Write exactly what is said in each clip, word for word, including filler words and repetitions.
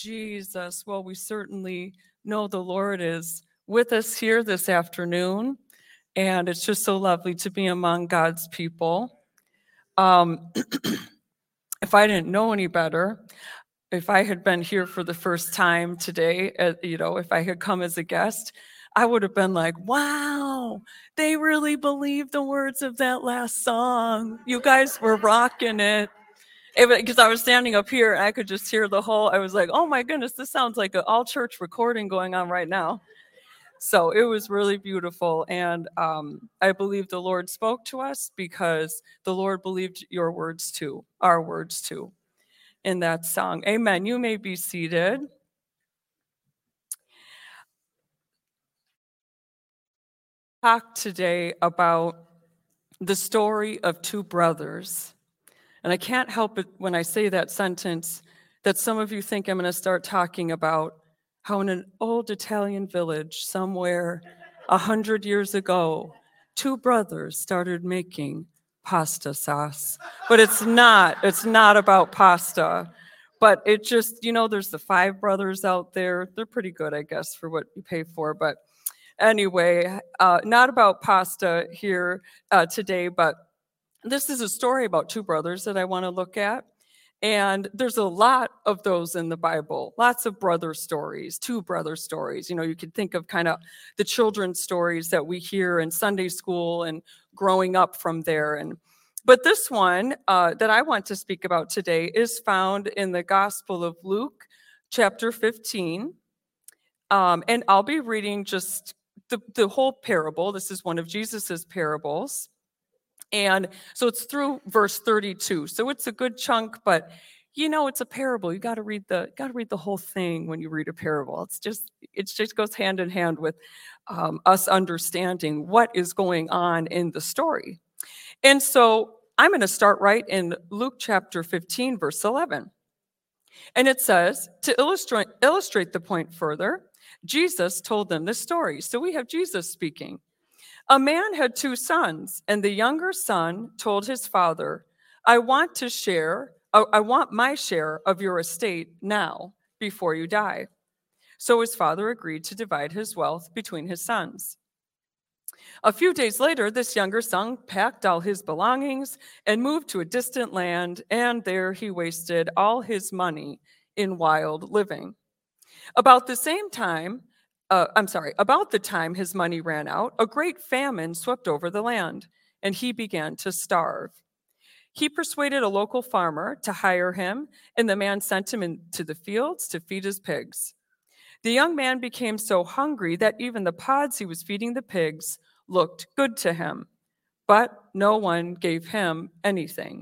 Jesus. Well, we certainly know the Lord is with us here this afternoon, and it's just so lovely to be among God's people. Um, if I didn't know any better, if I had been here for the first time today, uh, you know, if I had come as a guest, I would have been like, wow, they really believe the words of that last song. You guys were rocking it. Because I was standing up here and I could just hear the whole, I was like, oh my goodness, this sounds like an all church recording going on right now. So it was really beautiful. And um, I believe the Lord spoke to us because the Lord believed your words too, our words too, in that song. Amen. You may be seated. Talk today about the story of two brothers. And I can't help it when I say that sentence that some of you think I'm going to start talking about how in an old Italian village somewhere a hundred years ago, two brothers started making pasta sauce. But it's not, it's not about pasta. But it just, you know, there's the five brothers out there. They're pretty good, I guess, for what you pay for. But anyway, uh, not about pasta here uh, today, but this is a story about two brothers that I want to look at, and there's a lot of those in the Bible, lots of brother stories, two brother stories. You know, you can think of kind of the children's stories that we hear in Sunday school and growing up from there. And but this one uh, that I want to speak about today is found in the Gospel of Luke, chapter fifteen, um, and I'll be reading just the, the whole parable. This is one of Jesus's parables. And so it's through verse thirty-two. So it's a good chunk, but you know, it's a parable. You got to read the got to read the whole thing when you read a parable. It's just it just goes hand in hand with um, us understanding what is going on in the story. And so I'm going to start right in Luke chapter fifteen, verse eleven. And it says, to illustrate illustrate the point further, Jesus told them this story. So we have Jesus speaking. A man had two sons, and the younger son told his father, I want to share, I want my share of your estate now before you die. So his father agreed to divide his wealth between his sons. A few days later, this younger son packed all his belongings and moved to a distant land, and there he wasted all his money in wild living. About the same time, Uh, I'm sorry, about the time his money ran out, a great famine swept over the land, and he began to starve. He persuaded a local farmer to hire him, and the man sent him into the fields to feed his pigs. The young man became so hungry that even the pods he was feeding the pigs looked good to him, but no one gave him anything.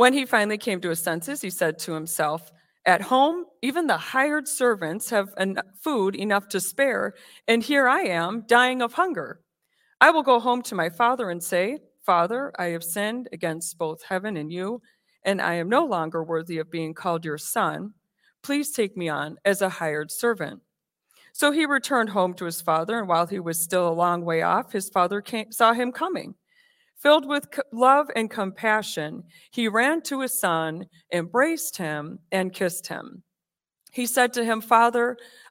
When he finally came to his senses, he said to himself, at home, even the hired servants have en- food enough to spare, and here I am, dying of hunger. I will go home to my father and say, Father, I have sinned against both heaven and you, and I am no longer worthy of being called your son. Please take me on as a hired servant. So he returned home to his father, and while he was still a long way off, his father came, saw him coming. Filled with love and compassion, he ran to his son, embraced him, and kissed him. He said to him, Father,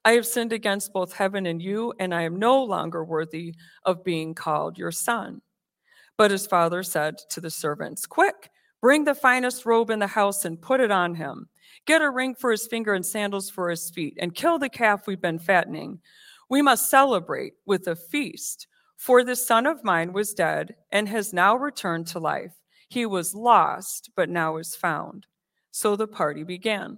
I have sinned against both heaven and you, and I am no longer worthy of being called your son. But his father said to the servants, Quick, bring the finest robe in the house and put it on him. Get a ring for his finger and sandals for his feet, and kill the calf we've been fattening. We must celebrate with a feast. For this son of mine was dead and has now returned to life. He was lost, but now is found. So the party began.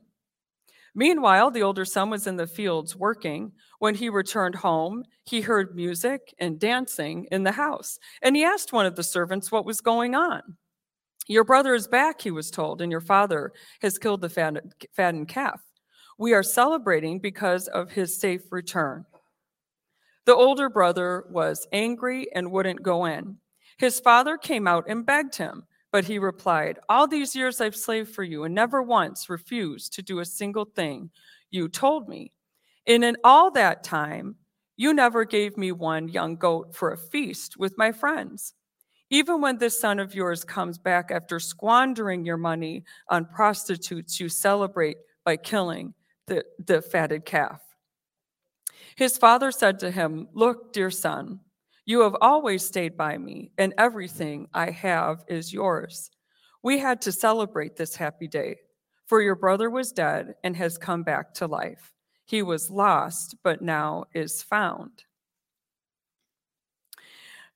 Meanwhile, the older son was in the fields working. When he returned home, he heard music and dancing in the house. And he asked one of the servants what was going on. Your brother is back, he was told, and your father has killed the fattened calf. We are celebrating because of his safe return. The older brother was angry and wouldn't go in. His father came out and begged him, but he replied, All these years I've slaved for you and never once refused to do a single thing you told me. And in all that time, you never gave me one young goat for a feast with my friends. Even when this son of yours comes back after squandering your money on prostitutes, you celebrate by killing the, the fatted calf. His father said to him, "Look, dear son, you have always stayed by me, and everything I have is yours. We had to celebrate this happy day, for your brother was dead and has come back to life. He was lost, but now is found."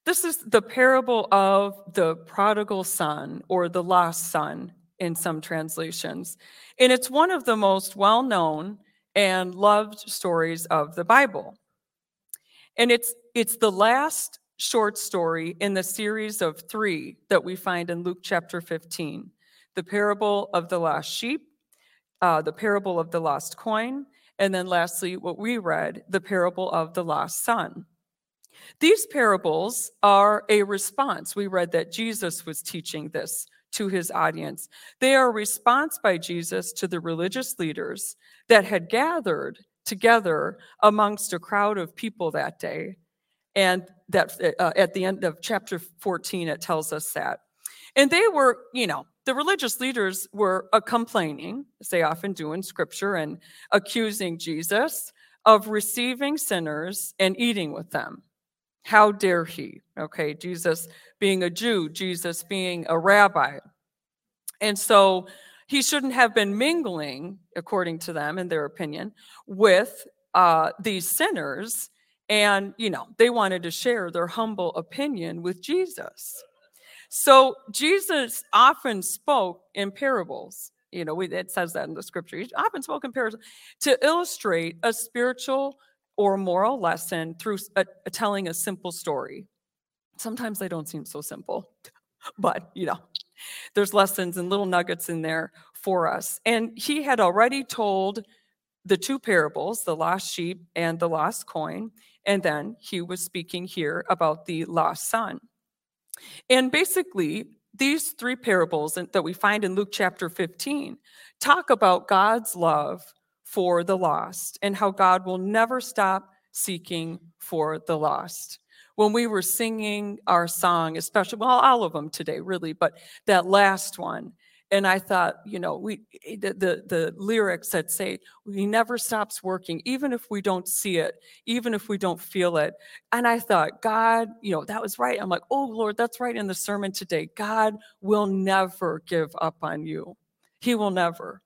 This is the parable of the prodigal son, or the lost son in some translations. And it's one of the most well-known and loved stories of the Bible. And it's it's the last short story in the series of three that we find in Luke chapter fifteen. The parable of the lost sheep, uh, the parable of the lost coin, and then lastly, what we read, the parable of the lost son. These parables are a response. We read that Jesus was teaching this to his audience. They are a response by Jesus to the religious leaders that had gathered together amongst a crowd of people that day. And that uh, at the end of chapter fourteen, it tells us that. And they were, you know, the religious leaders were uh, complaining, as they often do in Scripture, and accusing Jesus of receiving sinners and eating with them. How dare he? Okay, Jesus being a Jew, Jesus being a rabbi. And so he shouldn't have been mingling, according to them, in their opinion, with uh, these sinners. And, you know, they wanted to share their humble opinion with Jesus. So Jesus often spoke in parables. You know, we, it says that in the Scripture. He often spoke in parables to illustrate a spiritual or moral lesson through a, a telling a simple story. Sometimes they don't seem so simple, but, you know, there's lessons and little nuggets in there for us. And he had already told the two parables, the lost sheep and the lost coin, and then he was speaking here about the lost son. And basically, these three parables that we find in Luke chapter fifteen talk about God's love for the lost, and how God will never stop seeking for the lost. When we were singing our song, especially, well, all of them today, really, but that last one, and I thought, you know, we the the, the lyrics that say, he never stops working, even if we don't see it, even if we don't feel it. And I thought, God, you know, that was right. I'm like, oh, Lord, that's right in the sermon today. God will never give up on you. He will never.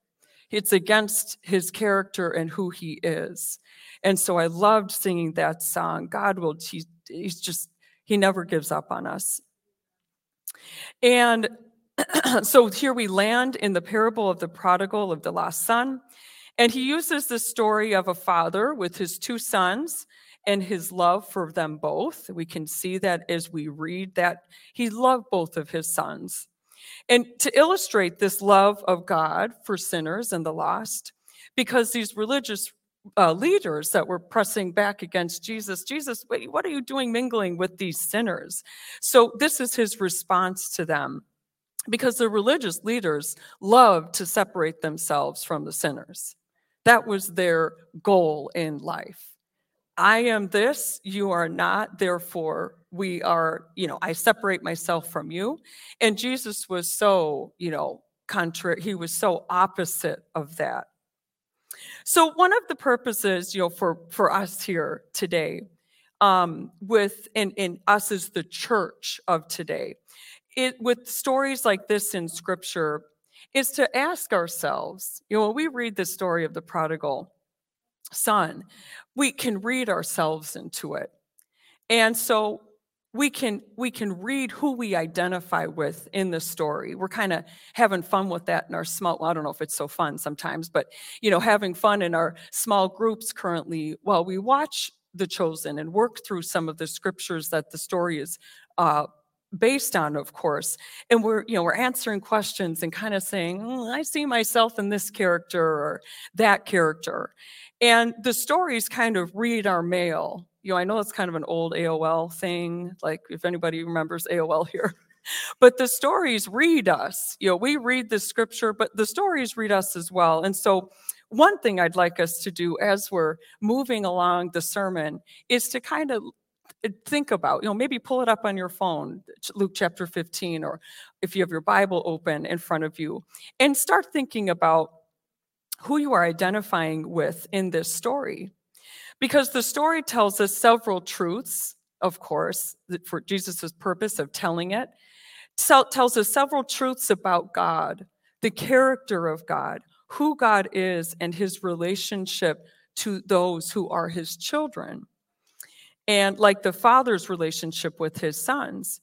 It's against his character and who he is. And so I loved singing that song. God will, he, he's just, he never gives up on us. And so here we land in the parable of the prodigal, of the lost son. And he uses the story of a father with his two sons and his love for them both. We can see that as we read that he loved both of his sons. And to illustrate this love of God for sinners and the lost, because these religious uh, leaders that were pressing back against Jesus, Jesus, wait, what are you doing mingling with these sinners? So this is his response to them, because the religious leaders loved to separate themselves from the sinners. That was their goal in life. I am this, you are not, therefore we are, you know, I separate myself from you. And Jesus was so, you know, contrary, he was so opposite of that. So one of the purposes, you know, for, for us here today, um, with, and, and us as the church of today, it with stories like this in Scripture, is to ask ourselves, you know, when we read the story of the prodigal son, we can read ourselves into it. And so we can we can read who we identify with in the story. We're kind of having fun with that in our small, well, I don't know if it's so fun sometimes, but, you know, having fun in our small groups currently while we watch The Chosen and work through some of the scriptures that the story is uh, based on, of course. And we're, you know, we're answering questions and kind of saying, mm, I see myself in this character or that character. And the stories kind of read our mail. You know, I know it's kind of an old A O L thing, like if anybody remembers A O L here, but the stories read us. You know, we read the Scripture, but the stories read us as well. And so one thing I'd like us to do as we're moving along the sermon is to kind of think about, you know, maybe pull it up on your phone, Luke chapter fifteen, or if you have your Bible open in front of you, and start thinking about who you are identifying with in this story. Because the story tells us several truths, of course, for Jesus' purpose of telling it. It tells us several truths about God, the character of God, who God is, and his relationship to those who are his children. And like the father's relationship with his sons.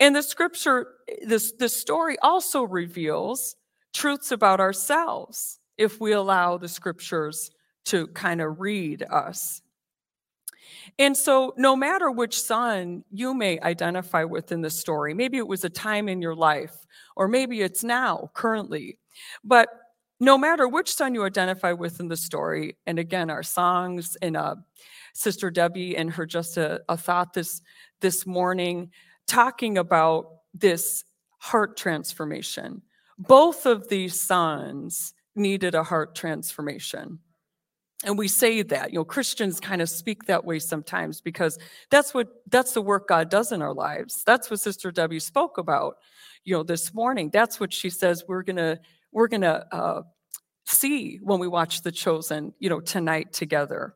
And the scripture, this, this story also reveals truths about ourselves if we allow the scriptures to kind of read us. And so no matter which son you may identify with in the story, maybe it was a time in your life, or maybe it's now, currently, but no matter which son you identify with in the story, and again, our songs and uh, Sister Debbie and her just a, a thought this, this morning, talking about this heart transformation. Both of these sons needed a heart transformation. And we say that, you know, Christians kind of speak that way sometimes because that's what, that's the work God does in our lives. That's what Sister Debbie spoke about, you know, this morning. That's what she says we're going to, we're going to uh, see when we watch The Chosen, you know, tonight together.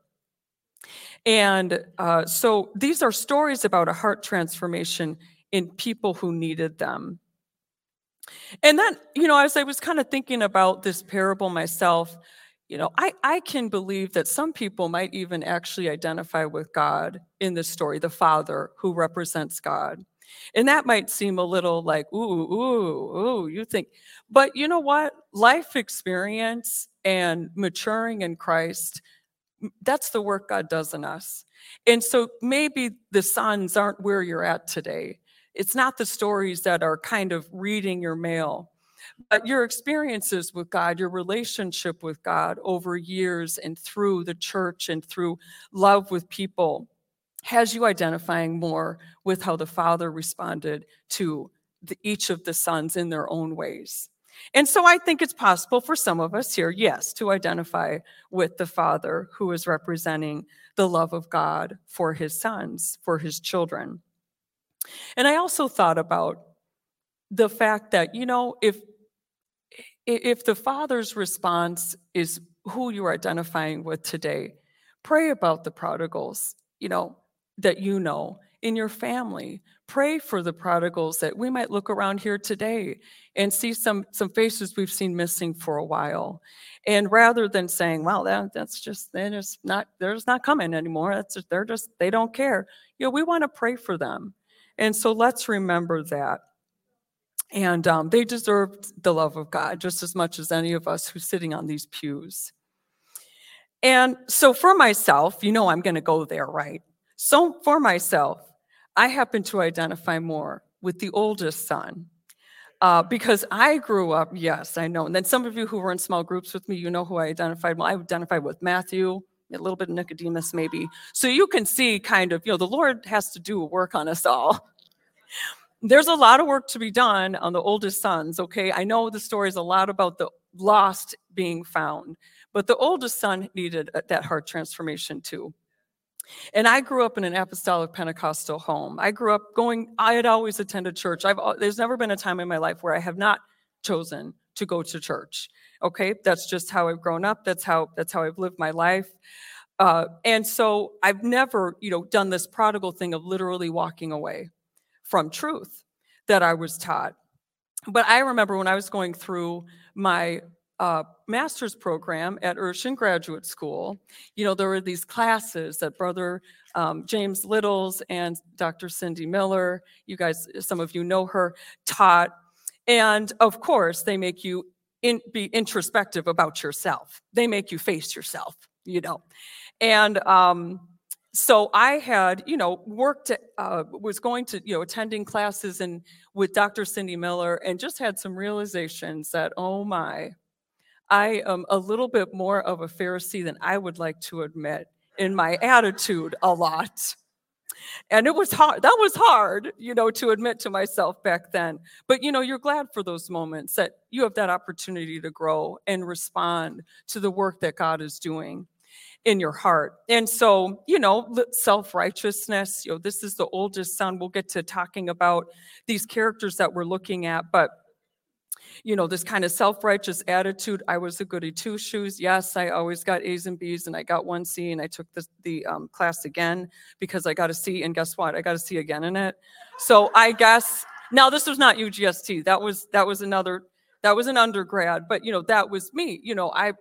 And uh, so these are stories about a heart transformation in people who needed them. And then, you know, as I was kind of thinking about this parable myself, you know, I, I can believe that some people might even actually identify with God in this story, the Father who represents God. And that might seem a little like, ooh, ooh, ooh, you think. But you know what? Life experience and maturing in Christ, that's the work God does in us. And so maybe the sons aren't where you're at today. It's not the stories that are kind of reading your mail. But your experiences with God, your relationship with God over years and through the church and through love with people has you identifying more with how the Father responded to the, each of the sons in their own ways. And so I think it's possible for some of us here, yes, to identify with the Father who is representing the love of God for his sons, for his children. And I also thought about the fact that, you know, if if the Father's response is who you're identifying with today, pray about the prodigals, you know, that you know in your family. Pray for the prodigals that we might look around here today and see some some faces we've seen missing for a while. And rather than saying, wow, that, that's just, they're just not, they're just not coming anymore. That's just, they're just, they don't care. You know, we want to pray for them. And so let's remember that. And um, they deserved the love of God just as much as any of us who's sitting on these pews. And so for myself, you know I'm going to go there, right? So for myself, I happen to identify more with the oldest son uh, because I grew up, yes, I know. And then some of you who were in small groups with me, you know who I identified. Well, I identified with Matthew, a little bit of Nicodemus maybe. So you can see kind of, you know, the Lord has to do a work on us all. There's a lot of work to be done on the oldest sons, okay? I know the story is a lot about the lost being found, but the oldest son needed that heart transformation too. And I grew up in an apostolic Pentecostal home. I grew up going, I had always attended church. I've, there's never been a time in my life where I have not chosen to go to church, okay? That's just how I've grown up. That's how, that's how I've lived my life. Uh, and so I've never, you know, done this prodigal thing of literally walking away from truth that I was taught. But I remember when I was going through my uh, master's program at Urshan Graduate School, you know, there were these classes that Brother um, James Littles and Doctor Cindy Miller, you guys, some of you know her, taught. And of course, they make you in, be introspective about yourself. They make you face yourself, you know. And um So I had, you know, worked, uh, was going to, you know, attending classes and with Doctor Cindy Miller and just had some realizations that, oh my, I am a little bit more of a Pharisee than I would like to admit in my attitude a lot. And it was hard, that was hard, you know, to admit to myself back then. But, you know, you're glad for those moments that you have that opportunity to grow and respond to the work that God is doing in your heart. And so, you know, self-righteousness, you know, this is the oldest son. We'll get to talking about these characters that we're looking at. But you know, this kind of self-righteous attitude. I was a goody two-shoes. Yes, I always got A's and B's, and I got one C, and I took the, the um, class again because I got a C, and guess what? I got a C again in it. So I guess, now this was not U G S T. That was, that was another, that was an undergrad, but, you know, that was me. You know, I,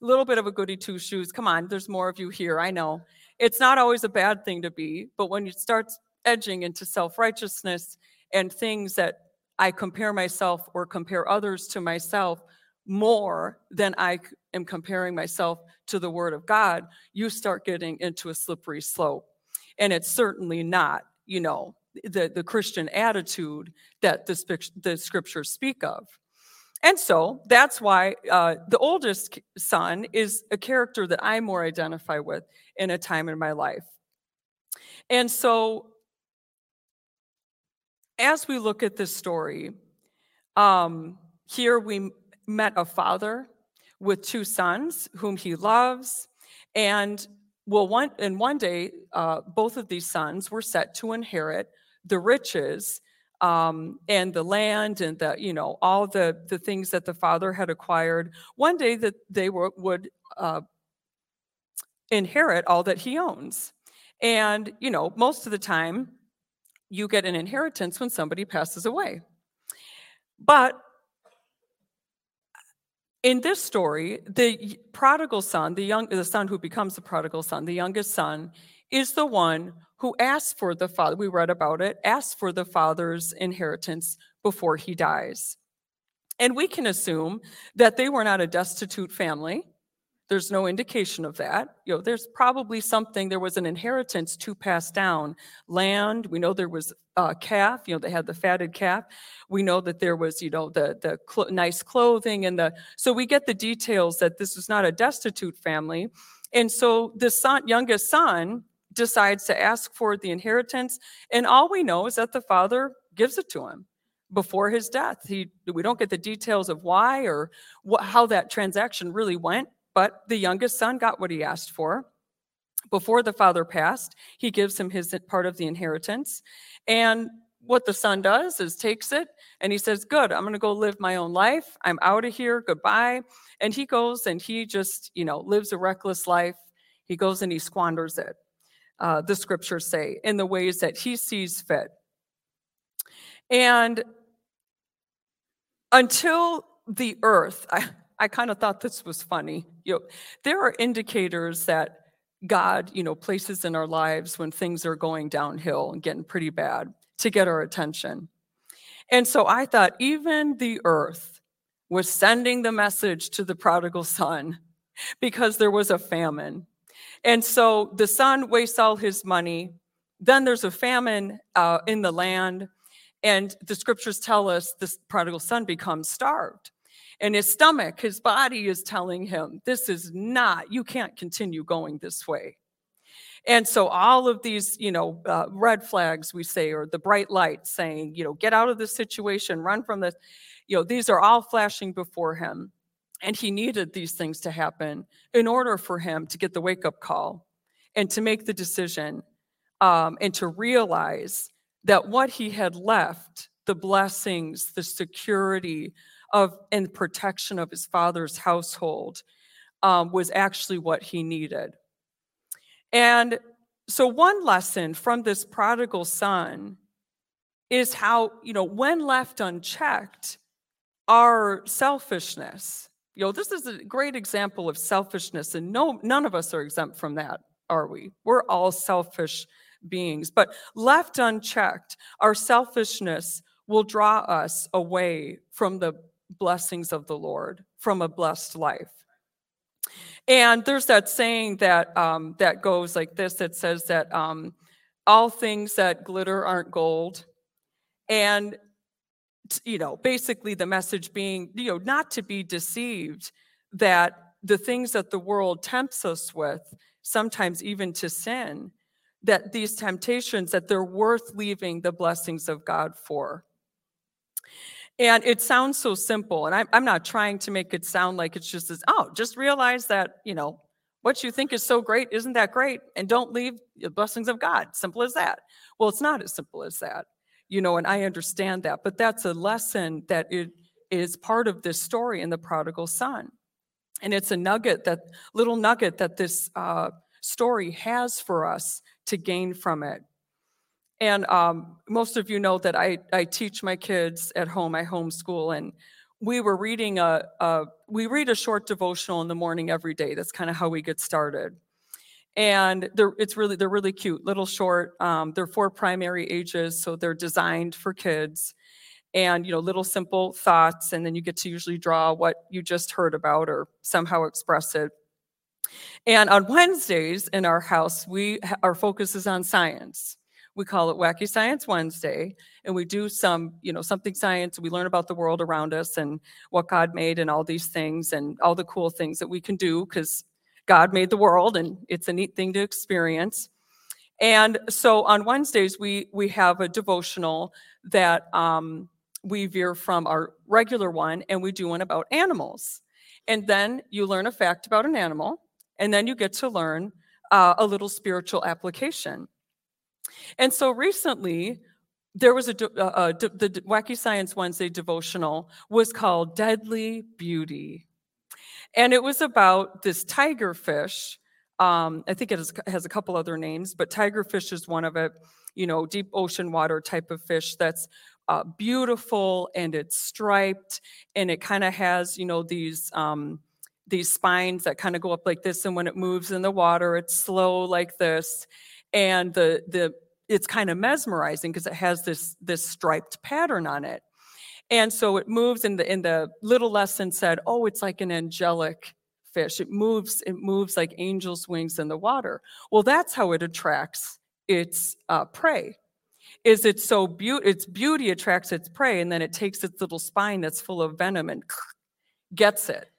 little bit of a goody two-shoes. Come on, there's more of you here, I know. It's not always a bad thing to be, but when you start edging into self-righteousness and things that I compare myself or compare others to myself more than I am comparing myself to the Word of God, you start getting into a slippery slope. And it's certainly not, you know, the, the Christian attitude that the, the scriptures speak of. And so that's why uh, the oldest son is a character that I more identify with in a time in my life. And so as we look at this story, um, here we met a father with two sons whom he loves. And, well, one, and one day, uh, both of these sons were set to inherit the riches Um, and the land and the, you know, all the, the things that the father had acquired. One day that they were, would uh, inherit all that he owns. And, you know, most of the time you get an inheritance when somebody passes away. But in this story, the prodigal son, the young, the son who becomes the prodigal son, the youngest son, is the one who asked for the father, we read about it, asked for the father's inheritance before he dies. And we can assume that they were not a destitute family. There's no indication of that. You know, there's probably something, there was an inheritance to pass down. Land, we know there was a calf, you know, they had the fatted calf. We know that there was, you know, the, the cl- nice clothing and the, so we get the details that this was not a destitute family. And so the son, youngest son, decides to ask for the inheritance, and all we know is that the father gives it to him before his death. He, we don't get the details of why or wh- how that transaction really went, but the youngest son got what he asked for. Before the father passed, he gives him his part of the inheritance, and what the son does is takes it, and he says, good, I'm going to go live my own life. I'm out of here. Goodbye. And he goes, and he just, you know, lives a reckless life. He goes and he squanders it. Uh, the scriptures say, in the ways that he sees fit. And until the earth, I, I kind of thought this was funny. You know, there are indicators that God, you know, places in our lives when things are going downhill and getting pretty bad to get our attention. And so I thought even the earth was sending the message to the prodigal son because there was a famine. And so the son wastes all his money. Then there's a famine uh, in the land. And the scriptures tell us this prodigal son becomes starved. And his stomach, his body is telling him, this is not, you can't continue going this way. And so all of these, you know, uh, red flags we say, or the bright lights saying, you know, get out of this situation, run from this, you know, these are all flashing before him. And he needed these things to happen in order for him to get the wake-up call and to make the decision um, and to realize that what he had left, the blessings, the security of and protection of his father's household um, was actually what he needed. And so one lesson from this prodigal son is how, you know, when left unchecked, our selfishness, you know, this is a great example of selfishness, and no, none of us are exempt from that, are we? We're all selfish beings. But left unchecked, our selfishness will draw us away from the blessings of the Lord, from a blessed life. And there's that saying that um, that goes like this, that says that um, all things that glitter aren't gold. And you know, basically the message being, you know, not to be deceived that the things that the world tempts us with, sometimes even to sin, that these temptations, that they're worth leaving the blessings of God for. And it sounds so simple, and I'm, I'm not trying to make it sound like it's just this, oh, just realize that, you know, what you think is so great isn't that great, and don't leave the blessings of God. Simple as that. Well, it's not as simple as that. You know, and I understand that, but that's a lesson that it is part of this story in the prodigal son. And it's a nugget, that little nugget that this uh, story has for us to gain from it. And um, most of you know that I, I teach my kids at home. I homeschool, and we were reading a, a we read a short devotional in the morning every day. That's kind of how we get started. And they're it's really they're really cute, little short. Um, they're for primary ages, so they're designed for kids. And, you know, little simple thoughts, and then you get to usually draw what you just heard about or somehow express it. And on Wednesdays in our house, we our focus is on science. We call it Wacky Science Wednesday, and we do some, you know, something science. We learn about the world around us and what God made and all these things and all the cool things that we can do because God made the world, and it's a neat thing to experience. And so on Wednesdays, we we have a devotional that um, we veer from our regular one, and we do one about animals. And then you learn a fact about an animal, and then you get to learn uh, a little spiritual application. And so recently, there was a, a, a the Wacky Science Wednesday devotional was called Deadly Beauty. And it was about this tigerfish. Um, I think it has, has a couple other names, but tigerfish is one of it, you know, deep ocean water type of fish that's uh, beautiful, and it's striped, and it kind of has, you know, these um, these spines that kind of go up like this. And when it moves in the water, it's slow like this. And the the it's kind of mesmerizing because it has this this striped pattern on it. And so it moves, and the, and the little lesson said, oh, it's like an angelic fish. It moves, it moves like angels' wings in the water. Well, that's how it attracts its uh, prey. Is it so beauty? Its beauty attracts its prey, and then it takes its little spine that's full of venom and gets it.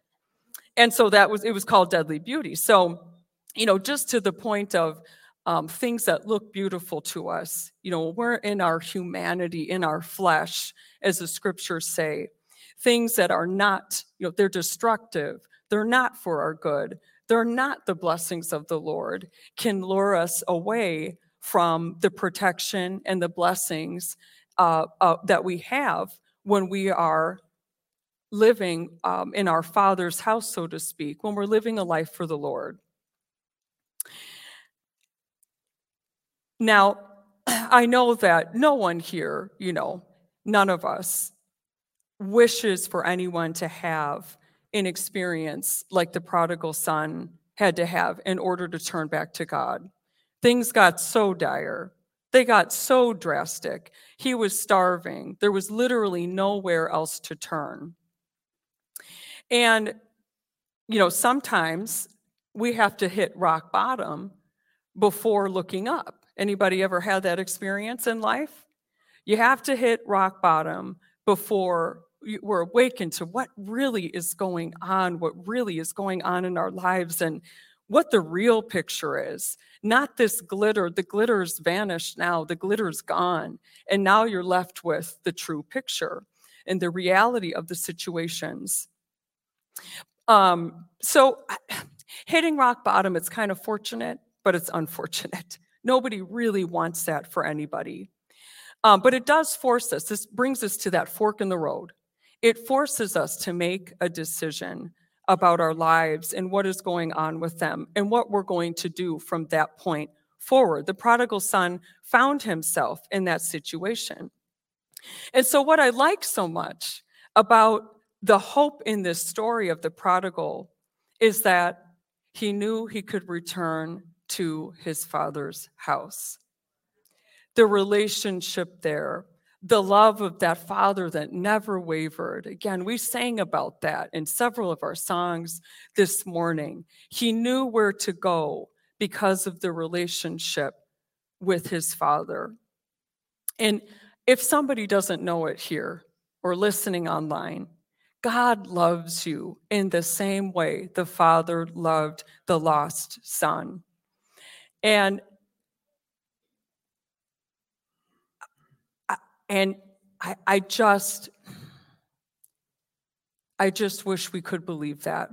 And so that was it was called Deadly Beauty. So, you know, just to the point of um, things that look beautiful to us. You know, we're in our humanity, in our flesh, as the scriptures say. Things that are not, you know, they're destructive. They're not for our good. They're not the blessings of the Lord, can lure us away from the protection and the blessings uh, uh, that we have when we are living um, in our Father's house, so to speak, when we're living a life for the Lord. Now, I know that no one here, you know, none of us wishes for anyone to have an experience like the prodigal son had to have in order to turn back to God. Things got so dire. They got so drastic. He was starving. There was literally nowhere else to turn. And, you know, sometimes we have to hit rock bottom before looking up. Anybody ever had that experience in life? You have to hit rock bottom before we're awakened to what really is going on, what really is going on in our lives, and what the real picture is. Not this glitter. The glitter's vanished now. The glitter's gone. And now you're left with the true picture and the reality of the situations. Um, so hitting rock bottom, it's kind of fortunate, but it's unfortunate. Nobody really wants that for anybody. Um, but it does force us. This brings us to that fork in the road. It forces us to make a decision about our lives and what is going on with them and what we're going to do from that point forward. The prodigal son found himself in that situation. And so what I like so much about the hope in this story of the prodigal is that he knew he could return to his father's house. The relationship there, the love of that father that never wavered. Again, we sang about that in several of our songs this morning. He knew where to go because of the relationship with his father. And if somebody doesn't know it here or listening online, God loves you in the same way the father loved the lost son. And And I, I just, I just wish we could believe that.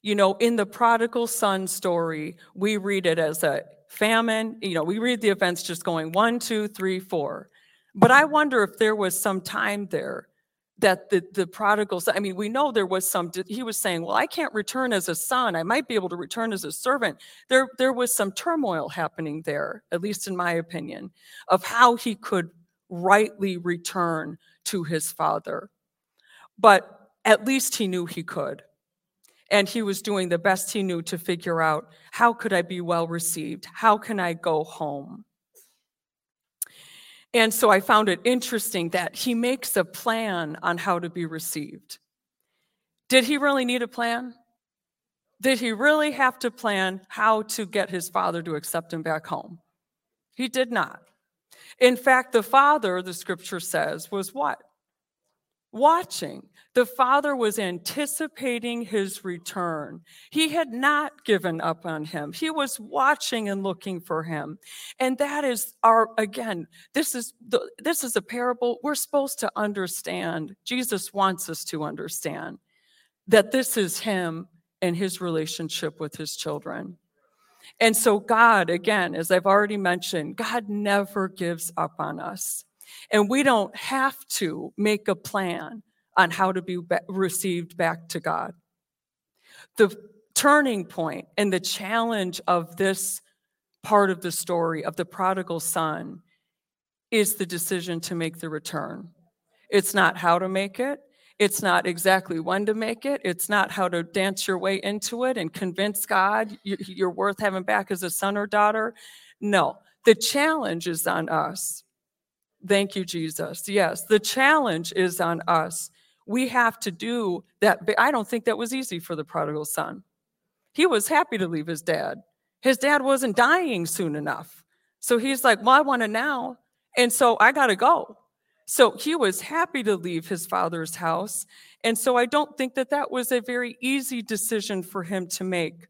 You know, in the prodigal son story, we read it as a famine. You know, we read the events just going one, two, three, four. But I wonder if there was some time there that the, the prodigal, I mean, we know there was some, he was saying, well, I can't return as a son. I might be able to return as a servant. There, there was some turmoil happening there, at least in my opinion, of how he could rightly return to his father. But at least he knew he could. And he was doing the best he knew to figure out, how could I be well received? How can I go home? And so I found it interesting that he makes a plan on how to be received. Did he really need a plan? Did he really have to plan how to get his father to accept him back home? He did not. In fact, the father, the scripture says, was what? Watching. The father was anticipating his return. He had not given up on him. He was watching and looking for him. And that is our, again, this is the, this is a parable we're supposed to understand. Jesus wants us to understand that this is him and his relationship with his children. And so God, again, as I've already mentioned, God never gives up on us. And we don't have to make a plan on how to be received back to God. The turning point and the challenge of this part of the story of the prodigal son is the decision to make the return. It's not how to make it. It's not exactly when to make it. It's not how to dance your way into it and convince God you're worth having back as a son or daughter. No, the challenge is on us. Thank you, Jesus. Yes, the challenge is on us. We have to do that. I don't think that was easy for the prodigal son. He was happy to leave his dad. His dad wasn't dying soon enough. So he's like, well, I want it now. And so I got to go. So he was happy to leave his father's house. And so I don't think that that was a very easy decision for him to make.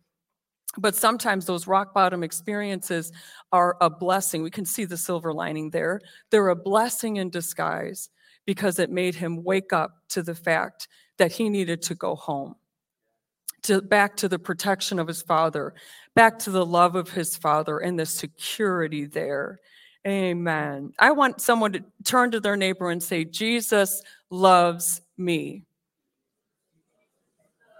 But sometimes those rock bottom experiences are a blessing. We can see the silver lining there. They're a blessing in disguise because it made him wake up to the fact that he needed to go home, to back to the protection of his father, back to the love of his father and the security there. Amen. I want someone to turn to their neighbor and say, Jesus loves me.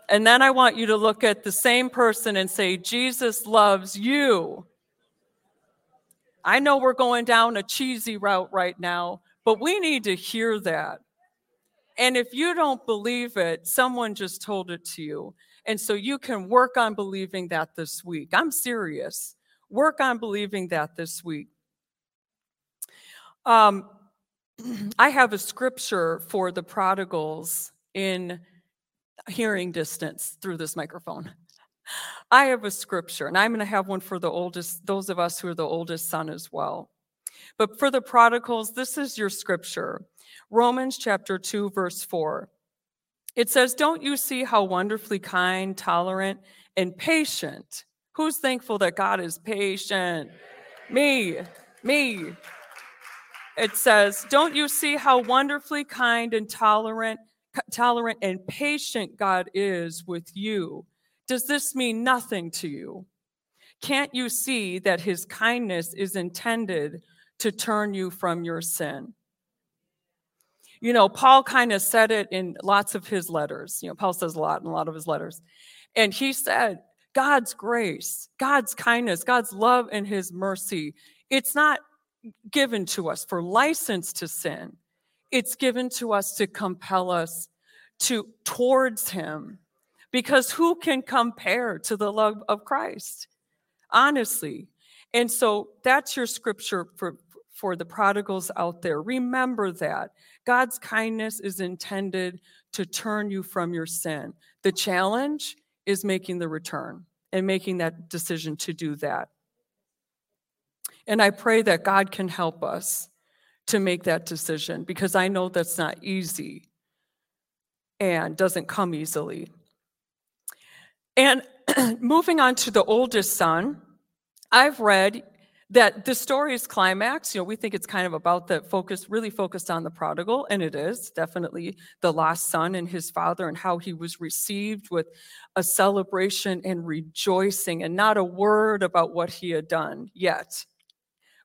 And then I want you to look at the same person and say, Jesus loves you. I know we're going down a cheesy route right now, but we need to hear that. And if you don't believe it, someone just told it to you. And so you can work on believing that this week. I'm serious. Work on believing that this week. Um, I have a scripture for the prodigals in hearing distance through this microphone. I have a scripture, and I'm going to have one for the oldest, those of us who are the oldest son as well. But for the prodigals, this is your scripture. Romans chapter two, verse four. It says, don't you see how wonderfully kind, tolerant, and patient? Who's thankful that God is patient? Me, me. It says, don't you see how wonderfully kind and tolerant tolerant and patient God is with you? Does this mean nothing to you? Can't you see that his kindness is intended to turn you from your sin? You know, Paul kind of said it in lots of his letters. You know, Paul says a lot in a lot of his letters. And he said, God's grace, God's kindness, God's love and his mercy, it's not given to us for license to sin. It's given to us to compel us to towards him, because who can compare to the love of Christ? Honestly. And so that's your scripture for, for the prodigals out there. Remember that. God's kindness is intended to turn you from your sin. The challenge is making the return and making that decision to do that. And I pray that God can help us to make that decision, because I know that's not easy and doesn't come easily. And moving on to the oldest son, I've read that the story's climax, you know, we think it's kind of about the focus, really focused on the prodigal, and it is definitely the lost son and his father and how he was received with a celebration and rejoicing and not a word about what he had done yet,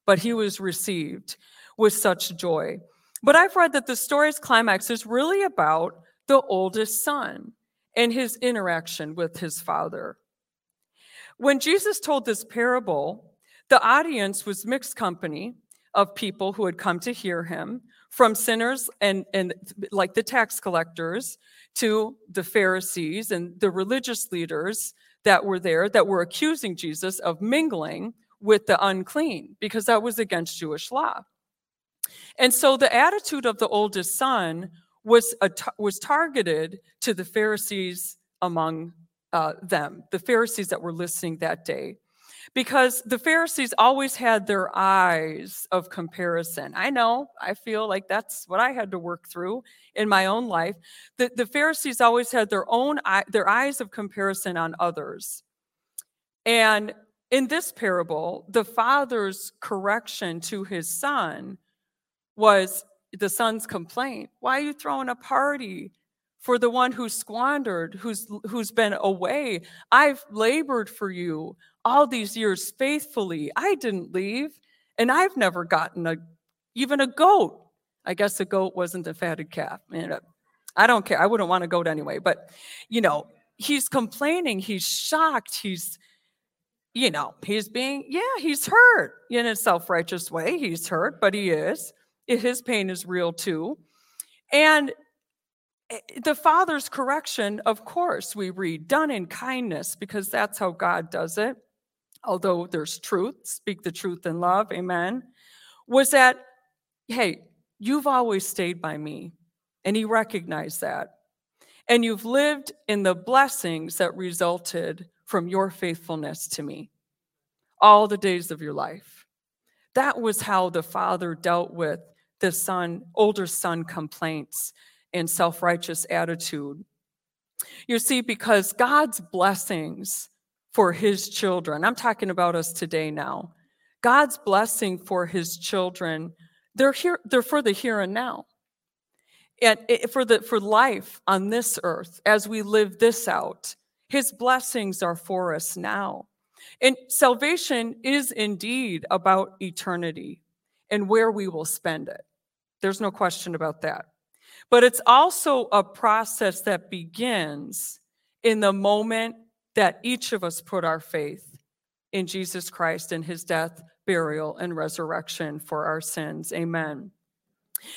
but he was received with such joy. But I've read that the story's climax is really about the oldest son and his interaction with his father. When Jesus told this parable, the audience was mixed company of people who had come to hear him, from sinners and, and like the tax collectors to the Pharisees and the religious leaders that were there that were accusing Jesus of mingling with the unclean, because that was against Jewish law. And so the attitude of the oldest son was a, was targeted to the Pharisees among uh, them, the Pharisees that were listening that day. Because the Pharisees always had their eyes of comparison. I know, I feel like that's what I had to work through in my own life. The, the Pharisees always had their own eye, their eyes of comparison on others. And in this parable, the father's correction to his son was the son's complaint. Why are you throwing a party for the one who squandered, who's who's been away? I've labored for you all these years faithfully. I didn't leave, and I've never gotten a, even a goat. I guess a goat wasn't a fatted calf. I don't care. I wouldn't want a goat anyway. But, you know, he's complaining. He's shocked. He's, you know, he's being, yeah, he's hurt in a self-righteous way. He's hurt, but he is. His pain is real too. And the father's correction, of course, we read, done in kindness, because that's how God does it. Although there's truth, speak the truth in love, amen, was that, hey, you've always stayed by me. And he recognized that. And you've lived in the blessings that resulted from your faithfulness to me all the days of your life. That was how the father dealt with the son, older son complaints and self-righteous attitude. You see, because God's blessings for his children, I'm talking about us today now, God's blessing for his children, they're here, they're for the here and now. And for the for life on this earth, as we live this out, his blessings are for us now. And salvation is indeed about eternity and where we will spend it. There's no question about that. But it's also a process that begins in the moment that each of us put our faith in Jesus Christ and his death, burial, and resurrection for our sins. Amen.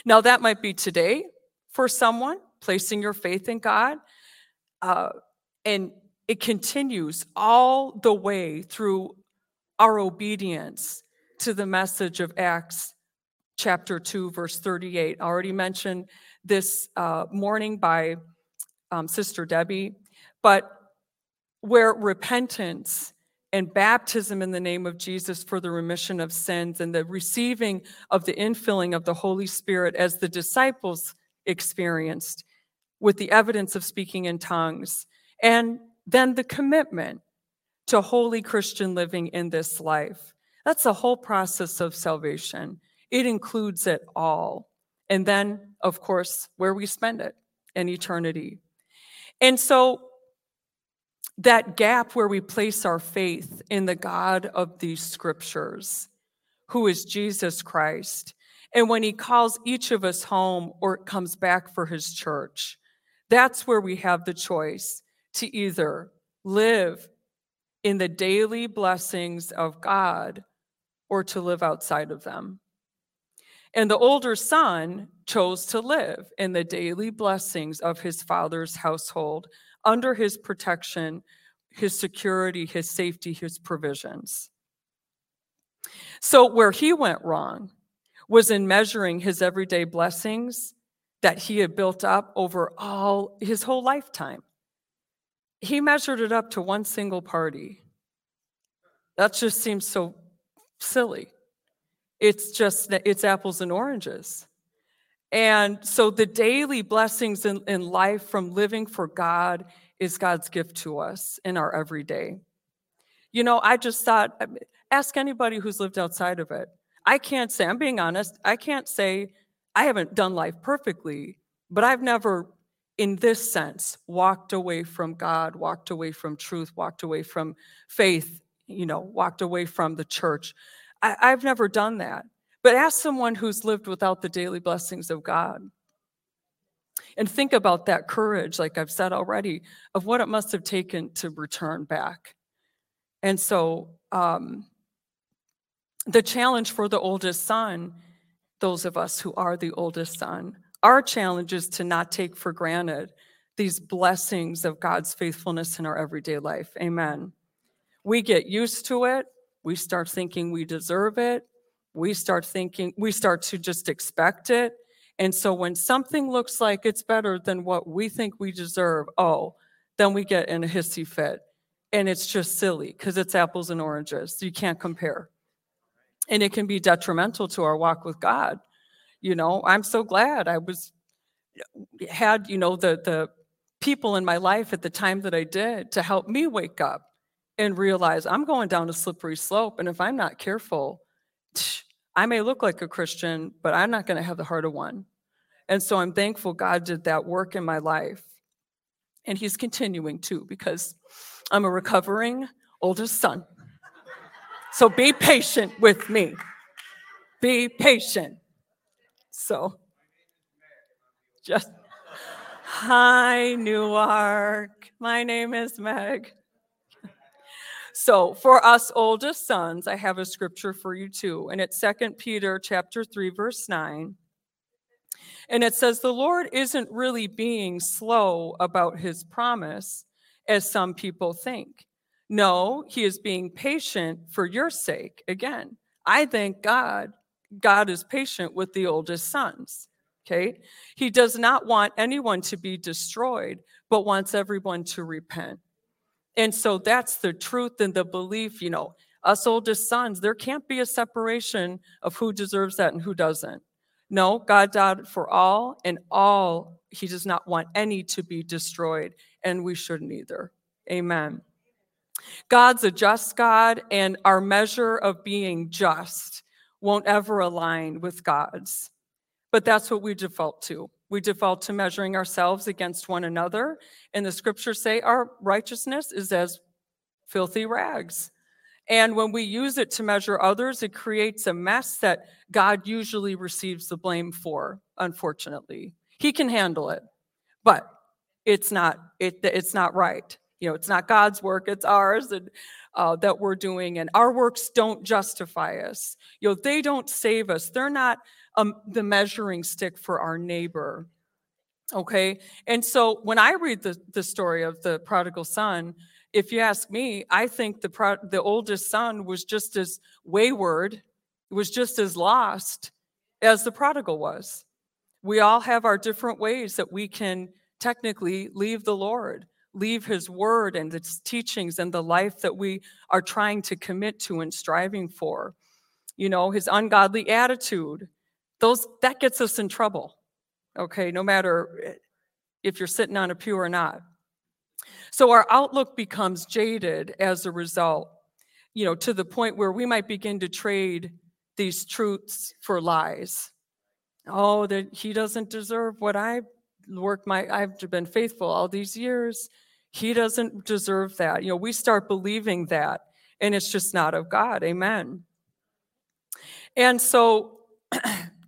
Now, that might be today for someone, placing your faith in God. Uh, and it continues all the way through our obedience to the message of Acts chapter two, verse thirty-eight. I already mentioned this uh, morning by um, Sister Debbie, but where repentance and baptism in the name of Jesus for the remission of sins and the receiving of the infilling of the Holy Spirit as the disciples experienced with the evidence of speaking in tongues, and then the commitment to holy Christian living in this life. That's the whole process of salvation. It includes it all. And then, of course, where we spend it in eternity. And so that gap where we place our faith in the God of these scriptures, who is Jesus Christ, and when he calls each of us home or comes back for his church, that's where we have the choice to either live in the daily blessings of God or to live outside of them. And the older son chose to live in the daily blessings of his father's household, under his protection, his security, his safety, his provisions. So where he went wrong was in measuring his everyday blessings that he had built up over all his whole lifetime. He measured it up to one single party. That just seems so silly. It's just, it's apples and oranges. And so the daily blessings in, in life from living for God is God's gift to us in our everyday. You know, I just thought, ask anybody who's lived outside of it. I can't say, I'm being honest, I can't say I haven't done life perfectly, but I've never, in this sense, walked away from God, walked away from truth, walked away from faith, you know, walked away from the church. I, I've never done that. But ask someone who's lived without the daily blessings of God. And think about that courage, like I've said already, of what it must have taken to return back. And so um, the challenge for the oldest son, those of us who are the oldest son, our challenge is to not take for granted these blessings of God's faithfulness in our everyday life. Amen. We get used to it. We start thinking we deserve it. We start thinking, we start to just expect it. And so when something looks like it's better than what we think we deserve, oh, then we get in a hissy fit. And it's just silly because it's apples and oranges. You can't compare. And it can be detrimental to our walk with God. You know, I'm so glad I was, had, you know, the, the people in my life at the time that I did to help me wake up and realize I'm going down a slippery slope. And if I'm not careful, I may look like a Christian, but I'm not going to have the heart of one. And so I'm thankful God did that work in my life. And he's continuing to, because I'm a recovering oldest son. So be patient with me. Be patient. So just, hi, Newark. My name is Meg. So for us oldest sons, I have a scripture for you too. And it's Second Peter chapter three, verse nine. And it says, the Lord isn't really being slow about his promise, as some people think. No, he is being patient for your sake. Again, I thank God. God is patient with the oldest sons. Okay? He does not want anyone to be destroyed, but wants everyone to repent. And so that's the truth and the belief, you know, us oldest sons, there can't be a separation of who deserves that and who doesn't. No, God died for all, and all, he does not want any to be destroyed, and we shouldn't either. Amen. God's a just God, and our measure of being just won't ever align with God's. But that's what we default to. We default to measuring ourselves against one another. And the scriptures say our righteousness is as filthy rags. And when we use it to measure others, it creates a mess that God usually receives the blame for, unfortunately. He can handle it, but it's not, it, it's not right. You know, it's not God's work, it's ours and, uh, that we're doing. And our works don't justify us. You know, they don't save us. They're not um, the measuring stick for our neighbor, okay? And so when I read the, the story of the prodigal son, if you ask me, I think the pro- the oldest son was just as wayward, was just as lost as the prodigal was. We all have our different ways that we can technically leave the Lord, leave his word and its teachings and the life that we are trying to commit to and striving for. You know, his ungodly attitude, those that gets us in trouble, okay, no matter if you're sitting on a pew or not. So our outlook becomes jaded as a result, you know, to the point where we might begin to trade these truths for lies. Oh, that he doesn't deserve what I worked my, I've been faithful all these years. He doesn't deserve that. You know, we start believing that, and it's just not of God. Amen. And so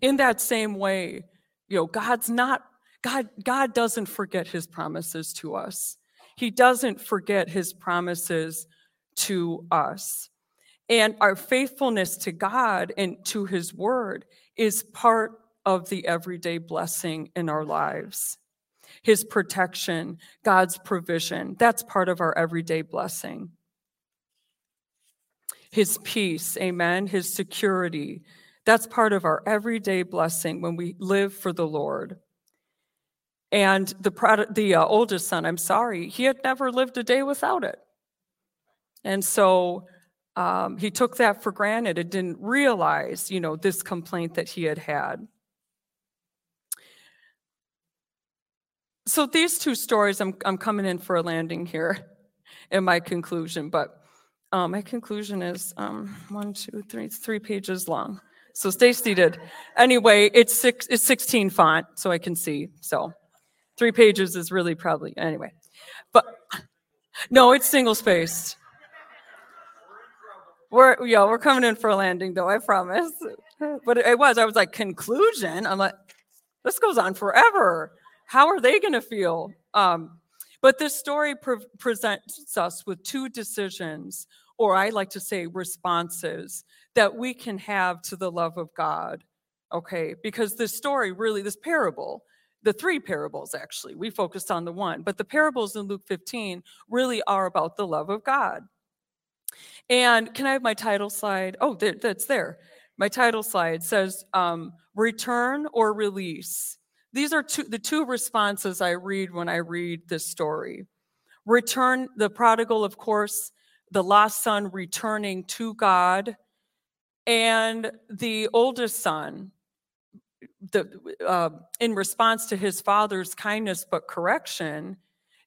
in that same way, you know, God's not, God, God doesn't forget his promises to us. He doesn't forget his promises to us. And our faithfulness to God and to his word is part of the everyday blessing in our lives. His protection, God's provision, that's part of our everyday blessing. His peace, amen, his security, that's part of our everyday blessing when we live for the Lord. And the product, the uh, oldest son, I'm sorry, he had never lived a day without it. And so um, he took that for granted and didn't realize, you know, this complaint that he had had. So these two stories, I'm I'm coming in for a landing here in my conclusion, but um, my conclusion is um, one, two, three, three pages long. So stay seated. Anyway, it's six, it's sixteen font, so I can see. So three pages is really probably, anyway. But no, it's single-spaced. We're, you know, we're coming in for a landing, though, I promise. But it was, I was like, conclusion? I'm like, this goes on forever. How are they going to feel? Um, but this story pre- presents us with two decisions, or I like to say responses, that we can have to the love of God, okay? Because this story really, this parable, the three parables, actually, we focused on the one, but the parables in Luke fifteen really are about the love of God. And can I have my title slide? Oh, th- that's there. My title slide says, um, return or release. These are two, the two responses I read when I read this story. Return, the prodigal, of course, the lost son returning to God, and the oldest son, the uh, in response to his father's kindness but correction,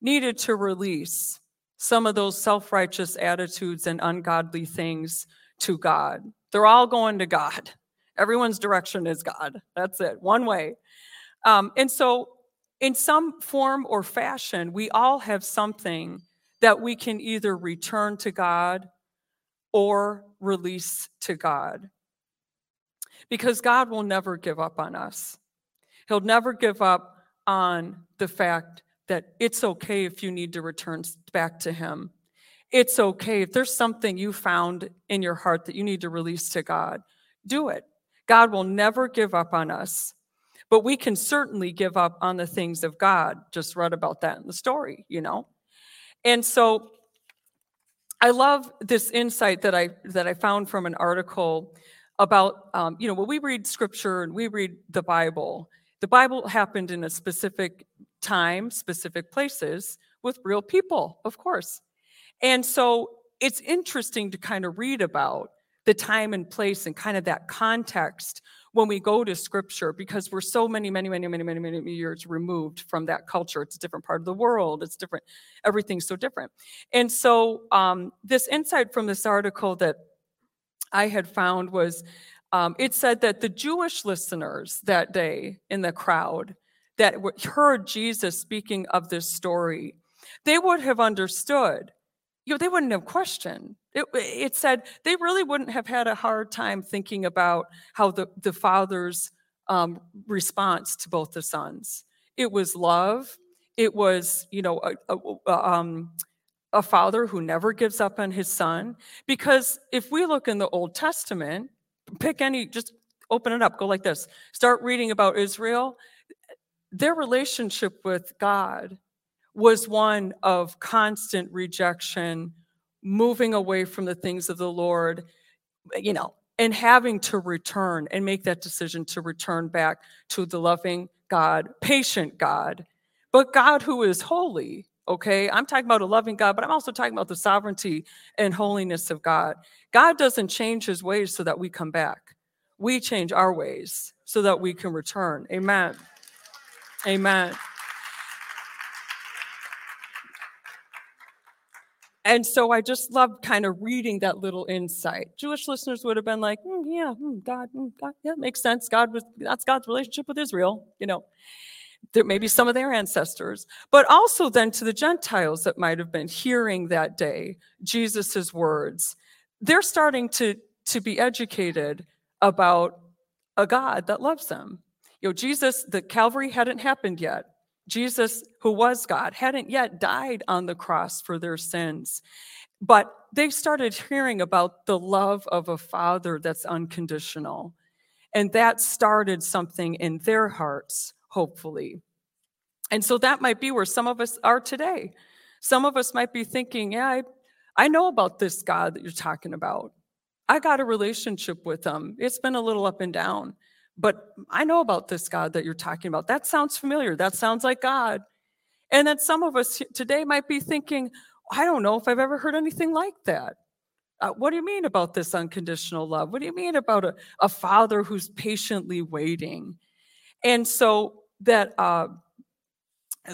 needed to release some of those self-righteous attitudes and ungodly things to God. They're all going to God. Everyone's direction is God. That's it, one way. Um, and so in some form or fashion, we all have something that we can either return to God or release to God. Because God will never give up on us. He'll never give up on the fact that it's okay if you need to return back to him. It's okay if there's something you found in your heart that you need to release to God, do it. God will never give up on us, but we can certainly give up on the things of God. Just read about that in the story, you know? And so I love this insight that I that I found from an article about, um, you know, when we read scripture and we read the Bible, the Bible happened in a specific time, specific places, with real people, of course. And so it's interesting to kind of read about the time and place and kind of that context when we go to scripture, because we're so many, many, many, many, many, many years removed from that culture. It's a different part of the world. It's different. Everything's so different. And so um, this insight from this article that I had found was, um, it said that the Jewish listeners that day in the crowd that heard Jesus speaking of this story, they would have understood. You know, they wouldn't have questioned. It, it said they really wouldn't have had a hard time thinking about how the, the father's um, response to both the sons. It was love. It was, you know, a, a, um, a father who never gives up on his son. Because if we look in the Old Testament, pick any, just open it up, go like this. Start reading about Israel. Their relationship with God was one of constant rejection, moving away from the things of the Lord, you know, and having to return and make that decision to return back to the loving God, patient God, but God who is holy, okay? I'm talking about a loving God, but I'm also talking about the sovereignty and holiness of God. God doesn't change his ways so that we come back. We change our ways so that we can return. Amen. Amen. And so I just love kind of reading that little insight. Jewish listeners would have been like, mm, yeah, mm, God, mm, God, yeah, makes sense. God was, that's God's relationship with Israel, you know, there may be some of their ancestors, but also then to the Gentiles that might have been hearing that day, Jesus's words, they're starting to, to be educated about a God that loves them. You know, Jesus, the Calvary hadn't happened yet. Jesus, who was God, hadn't yet died on the cross for their sins. But they started hearing about the love of a father that's unconditional. And that started something in their hearts, hopefully. And so that might be where some of us are today. Some of us might be thinking, yeah, I, I know about this God that you're talking about. I got a relationship with him. It's been a little up and down. But I know about this God that you're talking about. That sounds familiar. That sounds like God. And then some of us today might be thinking, I don't know if I've ever heard anything like that. Uh, what do you mean about this unconditional love? What do you mean about a, a father who's patiently waiting? And so that uh,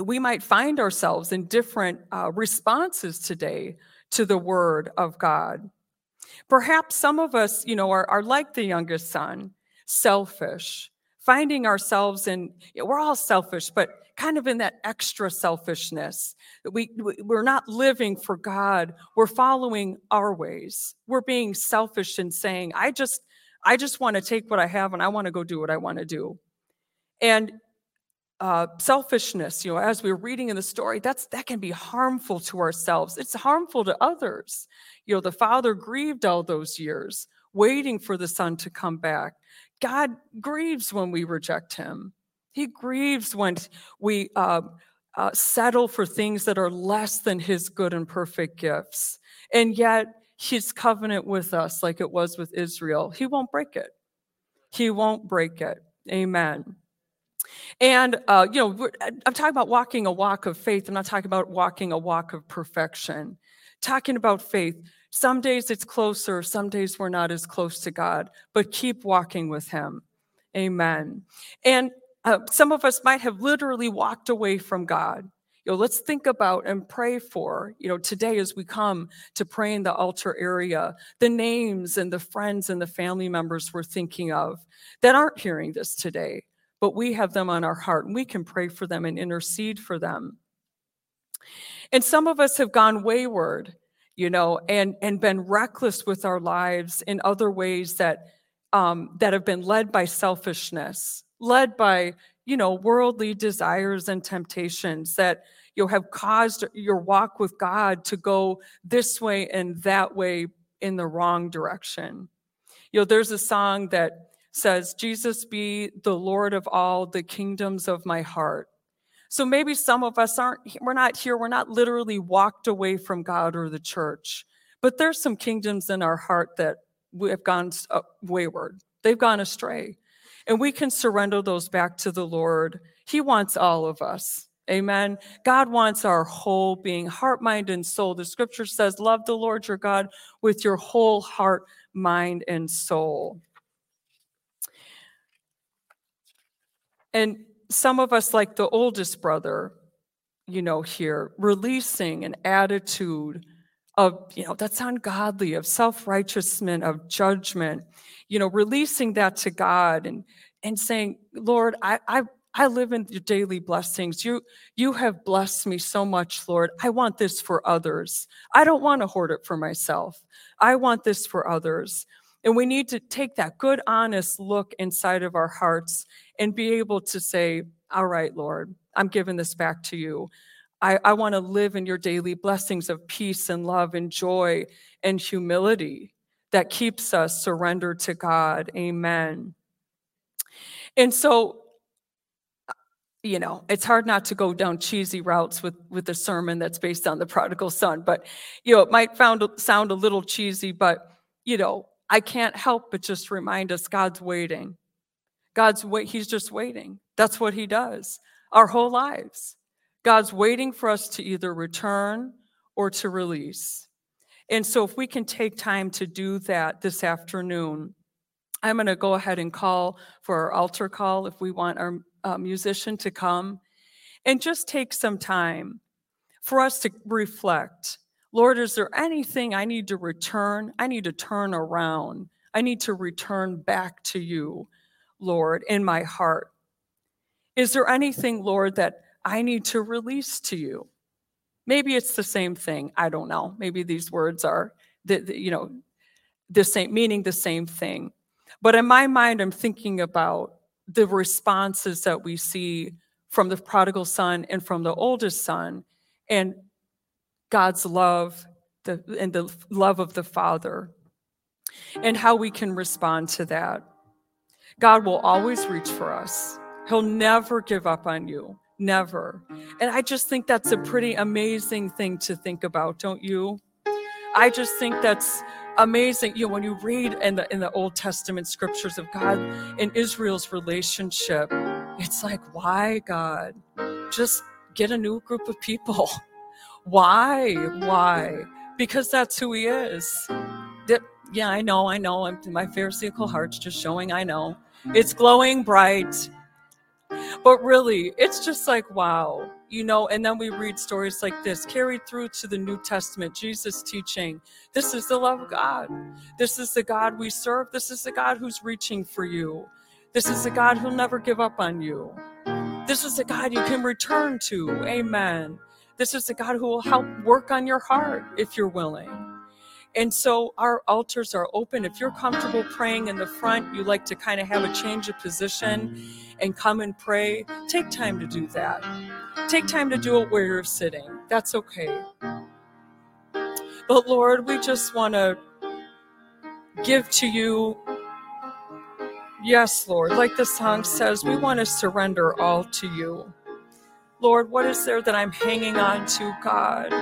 we might find ourselves in different uh, responses today to the word of God. Perhaps some of us, you know, are, are like the youngest son. Selfish, finding ourselves in, we're all selfish, but kind of in that extra selfishness. We, we're not living for God. We're following our ways. We're being selfish and saying, I just, I just want to take what I have and I want to go do what I want to do. And uh, selfishness, you know, as we were reading in the story, that's that can be harmful to ourselves. It's harmful to others. You know, the father grieved all those years, waiting for the son to come back. God grieves when we reject him. He grieves when we uh, uh, settle for things that are less than his good and perfect gifts. And yet his covenant with us, like it was with Israel, he won't break it. He won't break it. Amen. And, uh, you know, we're, I'm talking about walking a walk of faith. I'm not talking about walking a walk of perfection. Talking about faith. Some days it's closer. Some days we're not as close to God, but keep walking with him. Amen. And Uh, some of us might have literally walked away from God. You know, let's think about and pray for, you know, today as we come to pray in the altar area, the names and the friends and the family members we're thinking of that aren't hearing this today, but we have them on our heart and we can pray for them and intercede for them. And some of us have gone wayward, you know, and, and been reckless with our lives in other ways that, um, that have been led by selfishness, led by, you know, worldly desires and temptations that, you know, have caused your walk with God to go this way and that way in the wrong direction. You know, there's a song that says, Jesus be the Lord of all the kingdoms of my heart. So maybe some of us aren't, we're not here, we're not literally walked away from God or the church, but there's some kingdoms in our heart that we have gone wayward. They've gone astray. And we can surrender those back to the Lord. He wants all of us. Amen. God wants our whole being, heart, mind, and soul. The scripture says, love the Lord your God with your whole heart, mind, and soul. And some of us, like the oldest brother, you know, here, releasing an attitude of, you know, that's ungodly, of self-righteousness, of judgment, you know, releasing that to God and, and saying, Lord, I, I, I live in your daily blessings. You, you have blessed me so much, Lord. I want this for others. I don't want to hoard it for myself. I want this for others. And we need to take that good, honest look inside of our hearts and be able to say, all right, Lord, I'm giving this back to you. I, I want to live in your daily blessings of peace and love and joy and humility that keeps us surrendered to God. Amen. And so, you know, it's hard not to go down cheesy routes with, with a sermon that's based on the prodigal son, but, you know, it might found, sound a little cheesy, but, you know, I can't help but just remind us God's waiting. God's wait. He's just waiting. That's what he does our whole lives. God's waiting for us to either return or to release. And so if we can take time to do that this afternoon, I'm going to go ahead and call for our altar call if we want our uh, musician to come. And just take some time for us to reflect. Lord, is there anything I need to return? I need to turn around. I need to return back to you, Lord, in my heart. Is there anything, Lord, that I need to release to you? Maybe it's the same thing. I don't know. Maybe these words are, the, the, you know, the same, meaning the same thing. But in my mind, I'm thinking about the responses that we see from the prodigal son and from the oldest son and God's love the, and the love of the Father and how we can respond to that. God will always reach for us. He'll never give up on you. Never. And I just think that's a pretty amazing thing to think about, don't you? I just think that's amazing. You know, when you read in the in the Old Testament scriptures of God and Israel's relationship, it's like, why, God? Just get a new group of people. Why? Why? Because that's who he is. That, yeah, I know, I know. I'm, my Pharisaical heart's just showing, I know. It's glowing bright. But really, it's just like, wow, you know, and then we read stories like this carried through to the New Testament, Jesus teaching, this is the love of God. This is the God we serve. This is the God who's reaching for you. This is the God who'll never give up on you. This is the God you can return to. Amen. This is the God who will help work on your heart if you're willing. And so our altars are open. If you're comfortable praying in the front, you like to kind of have a change of position and come and pray, take time to do that. Take time to do it where you're sitting. That's okay. But Lord, we just want to give to you. Yes, Lord, like the song says, we want to surrender all to you. Lord, what is there that I'm hanging on to, God?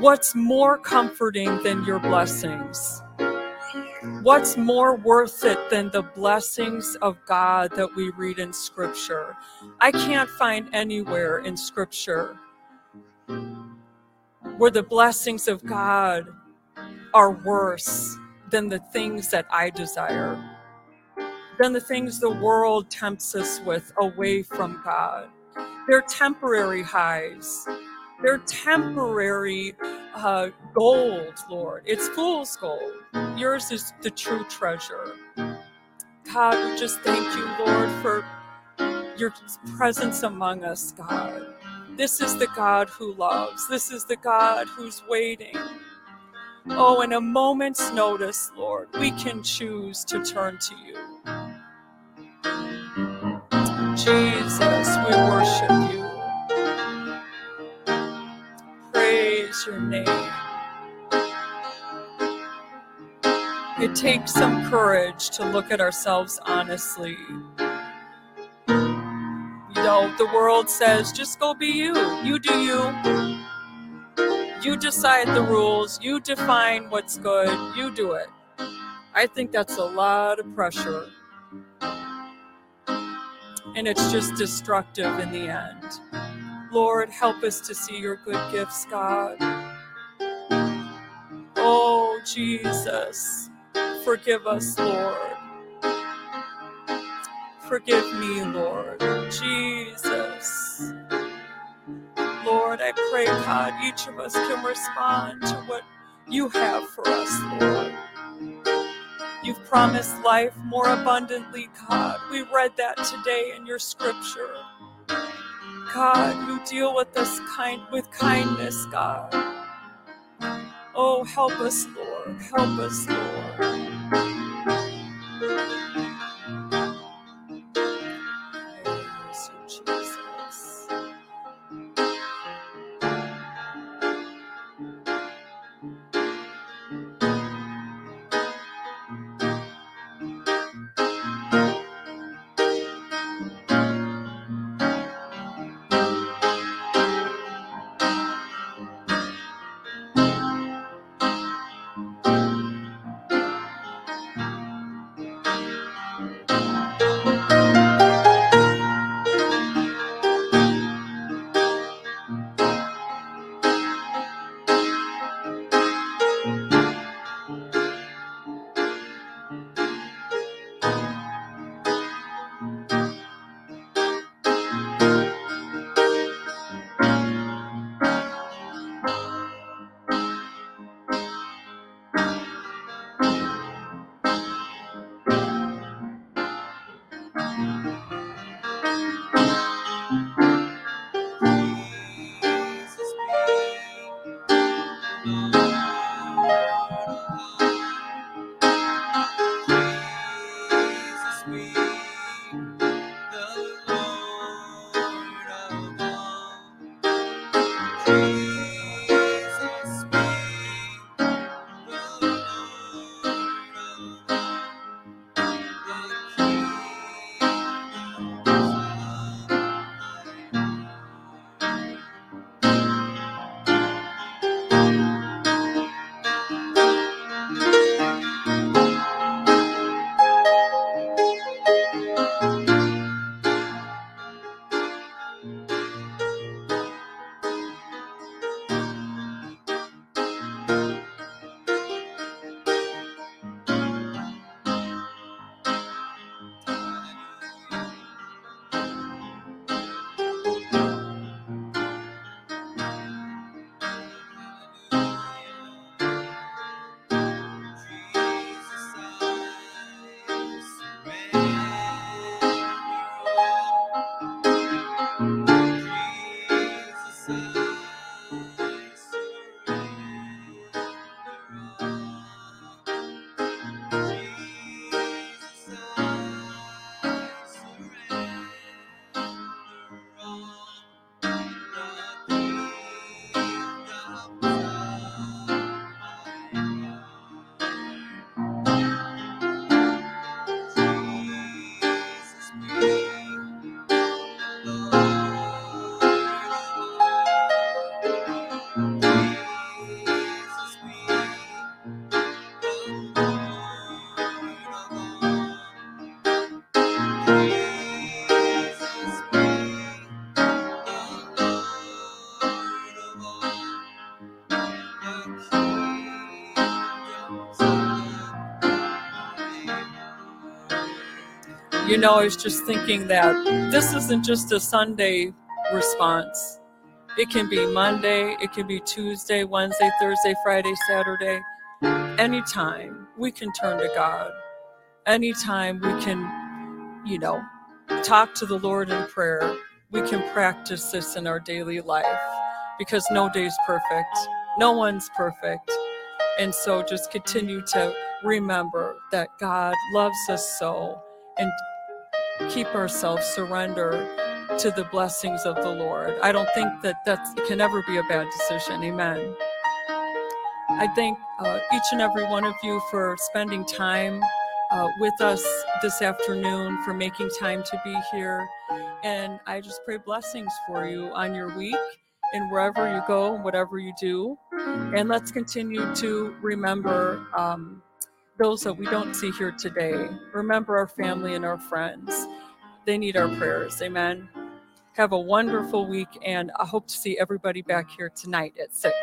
What's more comforting than your blessings? What's more worth it than the blessings of God that we read in Scripture? I can't find anywhere in Scripture where the blessings of God are worse than the things that I desire, than the things the world tempts us with away from God. They're temporary highs. They're temporary uh, gold, Lord. It's fool's gold. Yours is the true treasure. God, we just thank you, Lord, for your presence among us, God. This is the God who loves. This is the God who's waiting. Oh, in a moment's notice, Lord, we can choose to turn to you. Jesus, we worship you. Your name. It takes some courage to look at ourselves honestly. You know, the world says, just go be you. You do you. You decide the rules. You define what's good. You do it. I think that's a lot of pressure. And it's just destructive in the end. Lord, help us to see your good gifts, God. Oh, Jesus, forgive us, Lord. Forgive me, Lord. Jesus. Lord, I pray, God, each of us can respond to what you have for us, Lord. You've promised life more abundantly, God. We read that today in your scripture. God, you deal with us kind with kindness, God. Oh, help us, Lord. Help us, Lord. Praise you, Jesus. You know, I was just thinking that this isn't just a Sunday response. It can be Monday, it can be Tuesday, Wednesday, Thursday, Friday, Saturday. Anytime we can turn to God. Anytime we can, you know, talk to the Lord in prayer. We can practice this in our daily life because no day's perfect. No one's perfect. And so just continue to remember that God loves us so, and keep ourselves surrendered to the blessings of the Lord. I don't think that that can ever be a bad decision. Amen. I thank uh, each and every one of you for spending time uh, with us this afternoon, for making time to be here. And I just pray blessings for you on your week and wherever you go, whatever you do. And let's continue to remember um, those that we don't see here today. Remember our family and our friends. They need our prayers. Amen. Have a wonderful week, and I hope to see everybody back here tonight at six.